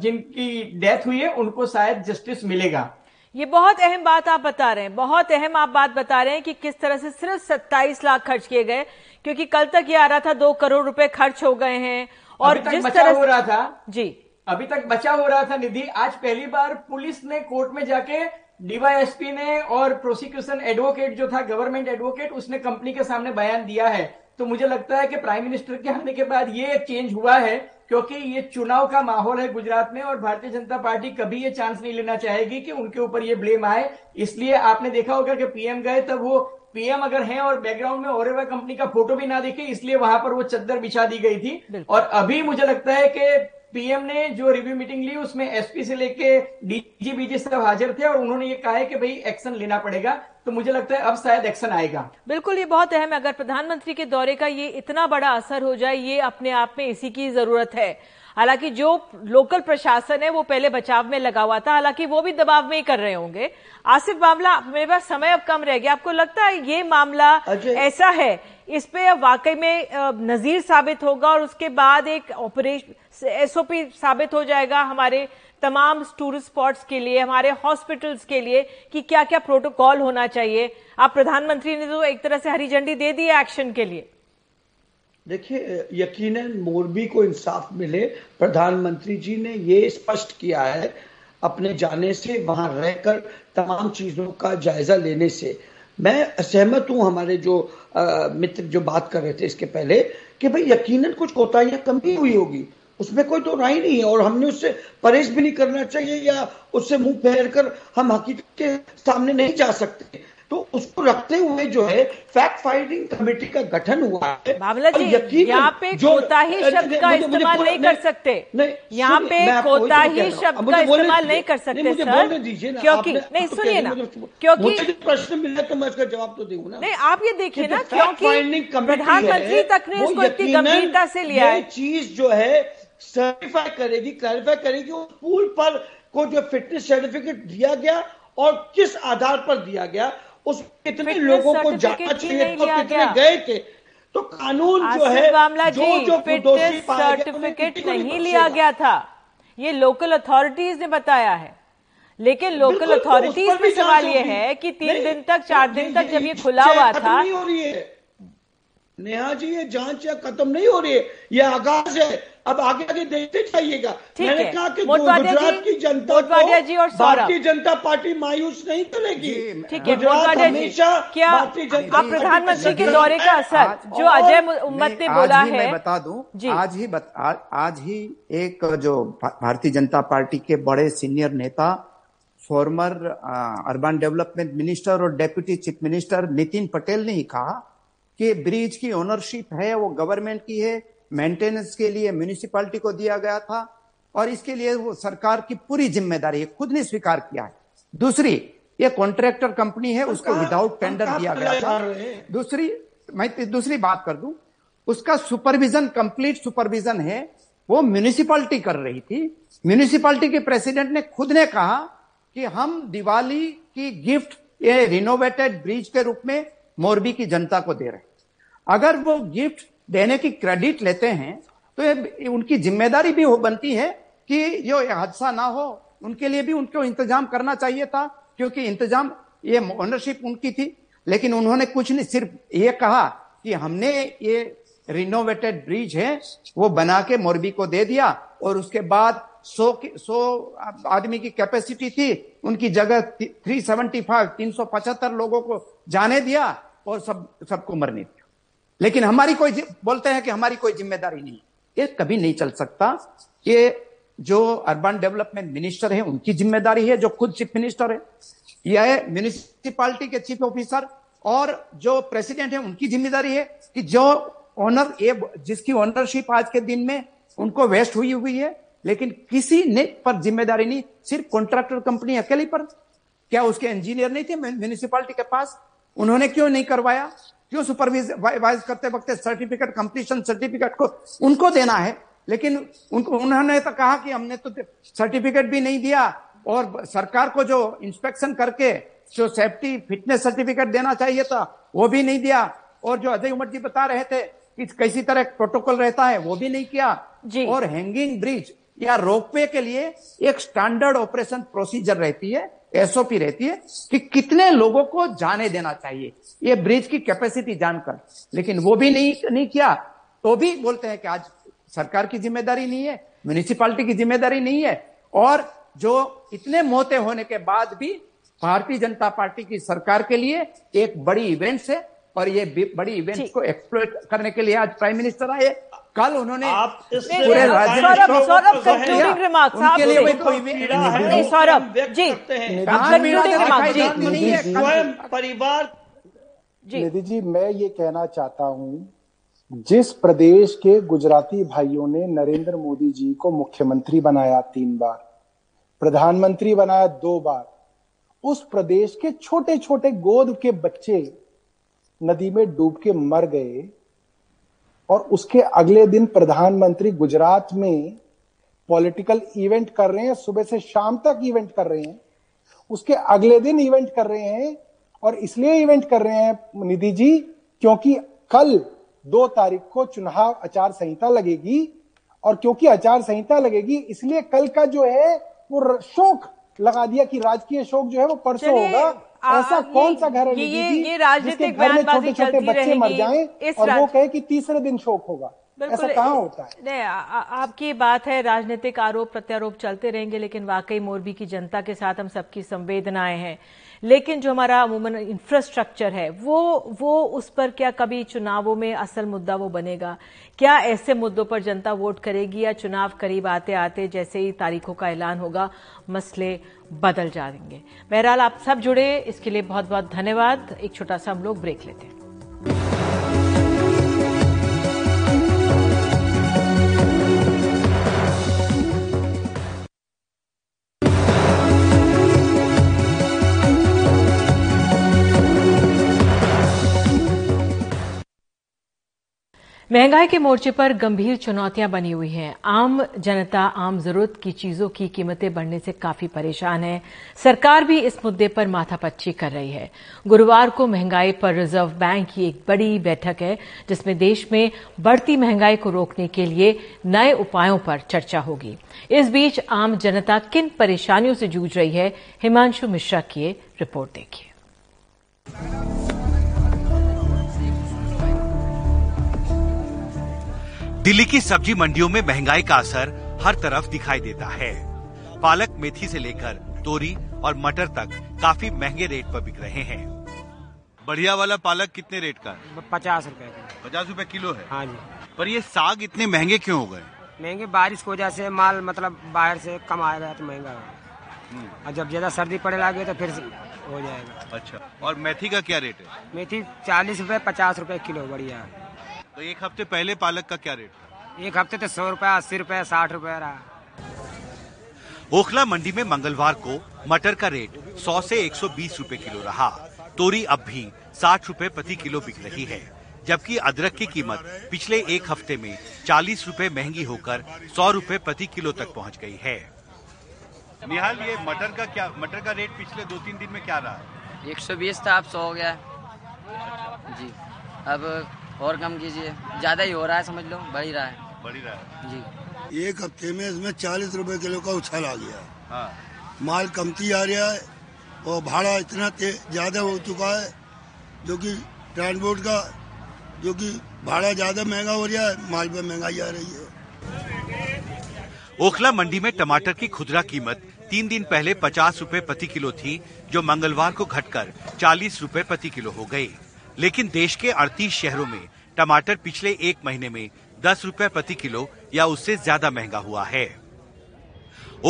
जिनकी डेथ हुई है उनको शायद जस्टिस मिलेगा। ये बहुत अहम बात आप बता रहे हैं, बहुत अहम आप बात बता रहे हैं कि किस तरह से सिर्फ 27 लाख खर्च किए गए, क्योंकि कल तक ये आ रहा था 2 करोड़ रुपए खर्च हो गए हैं। और जिस तरह हो रहा था जी, अभी तक बचा हो रहा था निधि, आज पहली बार पुलिस ने कोर्ट में जाके DYSP ने और प्रोसिक्यूशन एडवोकेट जो था, गवर्नमेंट एडवोकेट, उसने कंपनी के सामने बयान दिया है। तो मुझे लगता है कि प्राइम मिनिस्टर के आने के बाद ये एक चेंज हुआ है, क्योंकि ये चुनाव का माहौल है गुजरात में और भारतीय जनता पार्टी कभी ये चांस नहीं लेना चाहेगी कि उनके ऊपर ये ब्लेम आए। इसलिए आपने देखा होगा कि पीएम गए तब वो पीएम अगर हैं और बैकग्राउंड में ओरेवा कंपनी का फोटो भी ना दिखे, इसलिए वहां पर वो चद्दर बिछा दी गई थी। और अभी मुझे लगता है कि पीएम ने जो रिव्यू मीटिंग ली उसमें SP से लेके DG BG सब हाजिर थे और उन्होंने ये कहा है कि भाई एक्शन लेना पड़ेगा। तो मुझे लगता है अब शायद एक्शन आएगा। बिल्कुल, ये बहुत अहम है। अगर प्रधानमंत्री के दौरे का ये इतना बड़ा असर हो जाए, ये अपने आप में इसी की जरूरत है। हालांकि जो लोकल प्रशासन है वो पहले बचाव में लगा हुआ था, हालांकि वो भी दबाव में ही कर रहे होंगे। आसिफ भामला, मेरे पास समय अब कम रह गया, आपको लगता है ये मामला ऐसा है इस पे अब वाकई में नजीर साबित होगा और उसके बाद एक ऑपरेशन SOP साबित हो जाएगा हमारे तमाम टूरिस्ट स्पॉट्स के लिए, हमारे हॉस्पिटल्स के लिए, कि क्या क्या प्रोटोकॉल होना चाहिए? आप प्रधानमंत्री ने तो एक तरह से हरी झंडी दे दी है एक्शन के लिए। देखिए, यकीनन मोरबी को इंसाफ मिले, प्रधानमंत्री जी ने ये स्पष्ट किया है अपने जाने से, वहां रहकर तमाम चीजों का जायजा लेने से। मैं असहमत हूं हमारे जो मित्र जो बात कर रहे थे इसके पहले कि भाई यकीनन कुछ कोताहियां कमी हुई होगी, उसमें कोई दो राय नहीं है और हमने उससे परहेज भी नहीं करना चाहिए या उससे मुंह फेर कर हम हकीकत के सामने नहीं जा सकते। तो उसको रखते हुए जो है फैक्ट फाइंडिंग कमेटी का गठन हुआ है। बाबला जी, यहाँ पे कोताही शब्द का इस्तेमाल नहीं कर सकते, यहाँ पे कोताही शब्द का इस्तेमाल नहीं कर सकते सर, क्योंकि नहीं, सुनिए ना, क्योंकि प्रश्न मिला तो मैं इसका जवाब तो दूंगा नहीं। आप ये देखिए ना, क्योंकि प्रधानमंत्री तक ने इसको इतनी गंभीरता से लिया है, चीज जो है सर्टिफाई करेगी, क्लैरिफाई करेगी उस पूल पर को जो फिटनेस सर्टिफिकेट दिया गया और किस आधार पर दिया गया, उस कितने लोगों को जांच चाहिए और कितने गए थे। तो कानून जो है जो फिटनेस सर्टिफिकेट नहीं लिया गया था, ये लोकल अथॉरिटीज ने बताया है, लेकिन लोकल अथॉरिटीज में सवाल ये है कि 3 दिन तक 4 दिन तक जब ये खुला हुआ था। नेहा जी, ये जांच या खत्म नहीं हो रही है, ये आगाज है, अब आगे आगे देखते जाइएगा। मैंने कहा कि गुजरात की जनता को भारतीय जनता पार्टी मायूस नहीं करेगी। ठीक है, मोटवाडिया जी, क्या आप प्रधानमंत्री के दौरे का असर जो अजय उमट ने बोला है, बता दूं, आज ही एक जो भारतीय जनता पार्टी के बड़े सीनियर नेता, फॉर्मर अर्बन डेवलपमेंट मिनिस्टर और deputy chief minister Nitin Patel ने ही कहा कि ब्रिज की ओनरशिप है वो गवर्नमेंट की है, मेंटेनेंस के लिए म्यूनिसिपैलिटी को दिया गया था और इसके लिए वो सरकार की पूरी जिम्मेदारी है, खुद ने स्वीकार किया है। दूसरी, ये कॉन्ट्रैक्टर कंपनी है, उसको विदाउट टेंडर दिया गया था। दूसरी बात कर दूं, उसका सुपरविजन, कंप्लीट सुपरविजन है वो म्यूनिसिपैलिटी कर रही थी। म्यूनिसिपैलिटी के प्रेसिडेंट ने खुद ने कहा कि हम दिवाली की गिफ्ट ये रिनोवेटेड ब्रिज के रूप में मोरबी की जनता को दे रहे हैं। अगर वो गिफ्ट देने की क्रेडिट लेते हैं तो उनकी जिम्मेदारी भी बनती है कि जो हादसा ना हो, उनके लिए भी उनको इंतजाम करना चाहिए था, क्योंकि इंतजाम ये ओनरशिप उनकी थी। लेकिन उन्होंने कुछ नहीं, सिर्फ ये कहा कि हमने ये रिनोवेटेड ब्रिज है वो बना के मोरबी को दे दिया और उसके बाद 100 आदमी की कैपेसिटी थी, उनकी जगह 375 लोगों को जाने दिया और सबको मरने दिया। लेकिन हमारी कोई, बोलते हैं कि हमारी कोई जिम्मेदारी नहीं, ये कभी नहीं चल सकता। ये जो अर्बन डेवलपमेंट मिनिस्टर है उनकी जिम्मेदारी है, जो खुद चीफ मिनिस्टर है, यह म्यूनिसिपालिटी के चीफ ऑफिसर और जो प्रेसिडेंट है उनकी जिम्मेदारी है कि जो ओनर, ये जिसकी ओनरशिप आज के दिन में उनको वेस्ट हुई है, लेकिन किसी ने पर जिम्मेदारी नहीं, सिर्फ कॉन्ट्रैक्टर कंपनी अकेली पर। क्या उसके इंजीनियर नहीं थे म्यूनिसिपालिटी के पास? उन्होंने क्यों नहीं करवाया? क्यों सुपरवाइज करते वक्त सर्टिफिकेट, कंप्लीशन सर्टिफिकेट को उनको देना है, लेकिन उन्होंने तो कहा कि हमने तो सर्टिफिकेट भी नहीं दिया और सरकार को जो इंस्पेक्शन करके जो सेफ्टी फिटनेस सर्टिफिकेट देना चाहिए था वो भी नहीं दिया, और जो अजय उमट जी बता रहे थे कि किसी तरह प्रोटोकॉल रहता है वो भी नहीं किया जी। और हैंगिंग ब्रिज या रोपवे के लिए एक स्टैंडर्ड ऑपरेशन प्रोसीजर रहती है, एसओपी रहती है कि कितने लोगों को जाने देना चाहिए, ये ब्रिज की कैपेसिटी जानकर, लेकिन वो भी नहीं किया। तो भी बोलते हैं कि आज सरकार की जिम्मेदारी नहीं है, म्यूनिसिपालिटी की जिम्मेदारी नहीं है, और जो इतने मौतें होने के बाद भी भारतीय जनता पार्टी की सरकार के लिए एक बड़ी इवेंट्स है और ये बड़ी इवेंट्स को एक्सप्लॉइट करने के लिए आज प्राइम मिनिस्टर आए। कल उन्होंने पूरे निधि जी, मैं ये कहना चाहता हूँ, जिस प्रदेश के गुजराती भाइयों ने नरेंद्र मोदी जी को मुख्यमंत्री बनाया 3 बार, प्रधानमंत्री बनाया 2 बार, उस प्रदेश के छोटे छोटे गोद के बच्चे नदी में डूब के मर गए और उसके अगले दिन प्रधानमंत्री गुजरात में पॉलिटिकल इवेंट कर रहे हैं, सुबह से शाम तक इवेंट कर रहे हैं, उसके अगले दिन इवेंट कर रहे हैं। और इसलिए इवेंट कर रहे हैं निधि जी क्योंकि कल 2 तारीख को चुनाव आचार संहिता लगेगी, और क्योंकि आचार संहिता लगेगी इसलिए कल का जो है वो शोक लगा दिया कि राजकीय शोक जो है वो परसों होगा। ऐसा कौन सा घर है ये राजनीतिक बयानबाजी चलती रहेगी, बच्चे मर जाएं और वो कहे कि तीसरे दिन शोक होगा, ऐसा कहाँ होता है? नहीं, आपकी बात है, राजनीतिक आरोप प्रत्यारोप चलते रहेंगे, लेकिन वाकई मोरबी की जनता के साथ हम सबकी संवेदनाएं हैं। लेकिन जो हमारा अमूमन इंफ्रास्ट्रक्चर है वो उस पर क्या कभी चुनावों में असल मुद्दा वो बनेगा? क्या ऐसे मुद्दों पर जनता वोट करेगी या चुनाव करीब आते आते जैसे ही तारीखों का ऐलान होगा मसले बदल जाएंगे? बहरहाल आप सब जुड़े, इसके लिए बहुत बहुत धन्यवाद। एक छोटा सा हम लोग ब्रेक लेते हैं। महंगाई के मोर्चे पर गंभीर चुनौतियां बनी हुई हैं। आम जनता आम जरूरत की चीजों की कीमतें बढ़ने से काफी परेशान है। सरकार भी इस मुद्दे पर माथापच्ची कर रही है। गुरुवार को महंगाई पर रिजर्व बैंक की एक बड़ी बैठक है जिसमें देश में बढ़ती महंगाई को रोकने के लिए नए उपायों पर चर्चा होगी। इस बीच आम जनता किन परेशानियों से जूझ रही है, हिमांशु मिश्रा की रिपोर्ट देखिए। दिल्ली की सब्जी मंडियों में महंगाई का असर हर तरफ दिखाई देता है। पालक, मेथी से लेकर तोरी और मटर तक काफी महंगे रेट पर बिक रहे हैं। बढ़िया वाला पालक कितने रेट का? 50 रुपए का। 50 रुपए किलो है? हाँ जी। पर ये साग इतने महंगे क्यों हो गए? महंगे बारिश की वजह से, माल मतलब बाहर से कम आ रहा है तो महंगा है, और जब ज्यादा सर्दी पड़े लगे तो फिर हो जाएगा। अच्छा, और मेथी का क्या रेट है? मेथी 40 रुपए 50 रुपए किलो। बढ़िया। तो एक हफ्ते पहले पालक का क्या रेट था? एक हफ्ते तो 100 रुपया 80 रुपया 60 रुपया रहा। ओखला मंडी में मंगलवार को मटर का रेट 100 से 120 रुपए किलो रहा। तोरी अब भी 60 रुपए प्रति किलो बिक रही है, जबकि अदरक की कीमत पिछले एक हफ्ते में 40 रुपए महंगी होकर 100 रुपए प्रति किलो तक पहुंच गई है। निहाल, ये मटर का रेट पिछले 2-3 दिन में क्या रहा? 120 था, अब 100 हो गया जी। अब और कम कीजिए, ज्यादा ही हो रहा है, समझ लो बढ़ ही रहा है जी। एक हफ्ते में इसमें 40 रुपए किलो का उछाल आ गया। हाँ। माल कमती आ रहा है और भाड़ा इतना ज्यादा हो चुका है, जो कि ट्रांसपोर्ट का जो कि भाड़ा ज्यादा महंगा हो रहा है, माल पे महंगाई आ रही है। ओखला मंडी में टमाटर की खुदरा कीमत 3 दिन पहले 50 रुपए प्रति किलो थी, जो मंगलवार को घटकर 40 रुपए प्रति किलो हो गयी। लेकिन देश के 38 शहरों में टमाटर पिछले एक महीने में 10 रुपए प्रति किलो या उससे ज्यादा महंगा हुआ है।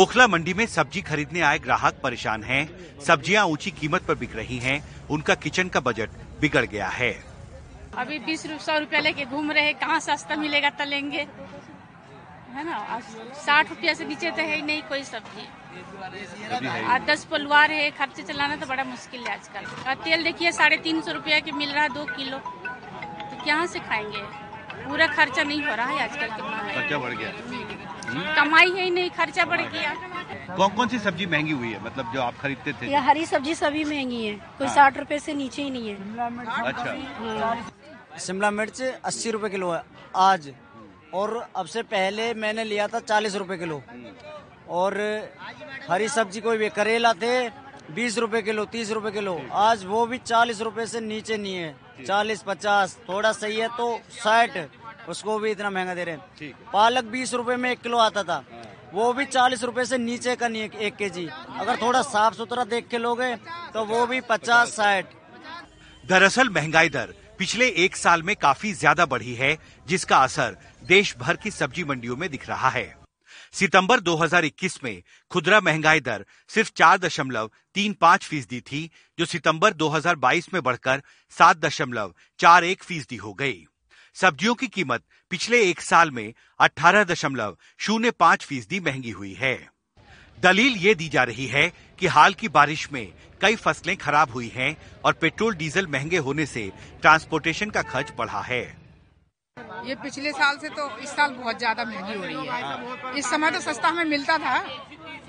ओखला मंडी में सब्जी खरीदने आए ग्राहक परेशान हैं। सब्जियां ऊंची कीमत पर बिक रही हैं, उनका किचन का बजट बिगड़ गया है। अभी 20-100 रुपया लेके घूम रहे, कहाँ सस्ता मिलेगा तलेंगे, है ना? 60 रुपया से नीचे तो है ही नहीं कोई सब्जी। आज 10 परिवार है, खर्चे चलाना तो बड़ा मुश्किल है आजकल। तेल देखिए 350 रुपया के मिल रहा है 2 किलो, तो कहाँ से खाएंगे? पूरा खर्चा नहीं हो रहा है आजकल के मामले। खर्चा बढ़ गया, कमाई है ही नहीं, खर्चा बढ़ गया। कौन कौन सी सब्जी महंगी हुई है, मतलब जो आप खरीदते थे? हरी सब्जी सभी महंगी है, कोई 60 रुपए से नीचे ही नहीं है। अच्छा, शिमला मिर्च 80 रुपए किलो है आज, और अब से पहले मैंने लिया था 40 रुपए किलो। और हरी सब्जी कोई भी, करेला थे 20 रुपए किलो 30 रुपए किलो, आज वो भी 40 रुपए से नीचे नहीं है। 40-50 थोड़ा सही है तो 60, उसको भी इतना महंगा दे रहे हैं। पालक 20 रुपए में 1 किलो आता था, वो भी 40 रुपए से नीचे का नहीं है 1 केजी। अगर थोड़ा साफ सुथरा देख के लोगे तो वो भी 50-60। दरअसल महंगाई दर पिछले एक साल में काफी ज्यादा बढ़ी है, जिसका असर देश भर की सब्जी मंडियों में दिख रहा है। सितंबर 2021 में खुदरा महंगाई दर सिर्फ 4.35% थी, जो सितंबर 2022 में बढ़कर 7.41% हो गई। सब्जियों की कीमत पिछले एक साल में 18.05% महंगी हुई है। दलील ये दी जा रही है कि हाल की बारिश में कई फसलें खराब हुई हैं और पेट्रोल डीजल महंगे होने से ट्रांसपोर्टेशन का खर्च बढ़ा है। ये पिछले साल से तो इस साल बहुत ज्यादा महंगी हो रही है। इस समय तो सस्ता हमें मिलता था,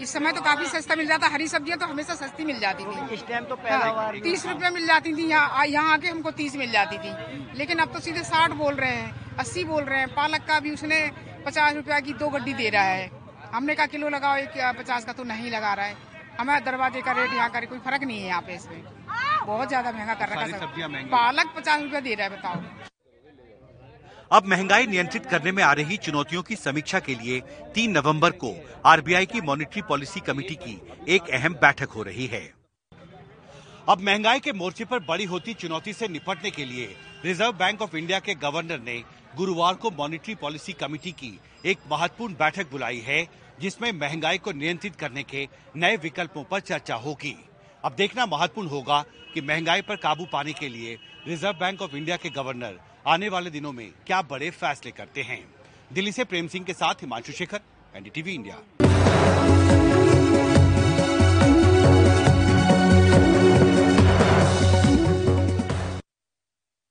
इस समय तो काफी सस्ता मिल जाता। हरी सब्जियां तो हमेशा सस्ती मिल जाती थी, इस टाइम तो 30 रुपए मिल जाती थी, यहाँ आके हमको 30 मिल जाती थी। लेकिन अब तो सीधे 60 बोल रहे हैं, 80 बोल रहे हैं। पालक का भी उसने 50 रुपया की 2 गड्डी दे रहा है। हमने कहा किलो लगाओ, 50 का तो नहीं लगा रहा है। हमें दरवाजे का रेट यहाँ का कोई फर्क नहीं है, यहाँ पे इसमें बहुत ज्यादा महंगा कर रखा है। पालक 50 रुपया दे रहा है, बताओ। अब महंगाई नियंत्रित करने में आ रही चुनौतियों की समीक्षा के लिए 3 नवंबर को आरबीआई की मॉनेटरी पॉलिसी कमेटी की एक अहम बैठक हो रही है। अब महंगाई के मोर्चे पर बड़ी होती चुनौती से निपटने के लिए रिजर्व बैंक ऑफ इंडिया के गवर्नर ने गुरुवार को मॉनेटरी पॉलिसी कमेटी की एक महत्वपूर्ण बैठक बुलाई है, जिसमें महंगाई को नियंत्रित करने के नए विकल्पों पर चर्चा होगी। अब देखना महत्वपूर्ण होगा कि महंगाई पर काबू पाने के लिए रिजर्व बैंक ऑफ इंडिया के गवर्नर आने वाले दिनों में क्या बड़े फैसले करते हैं। दिल्ली से प्रेम सिंह के साथ हिमांशु शेखर, एनडीटीवी इंडिया।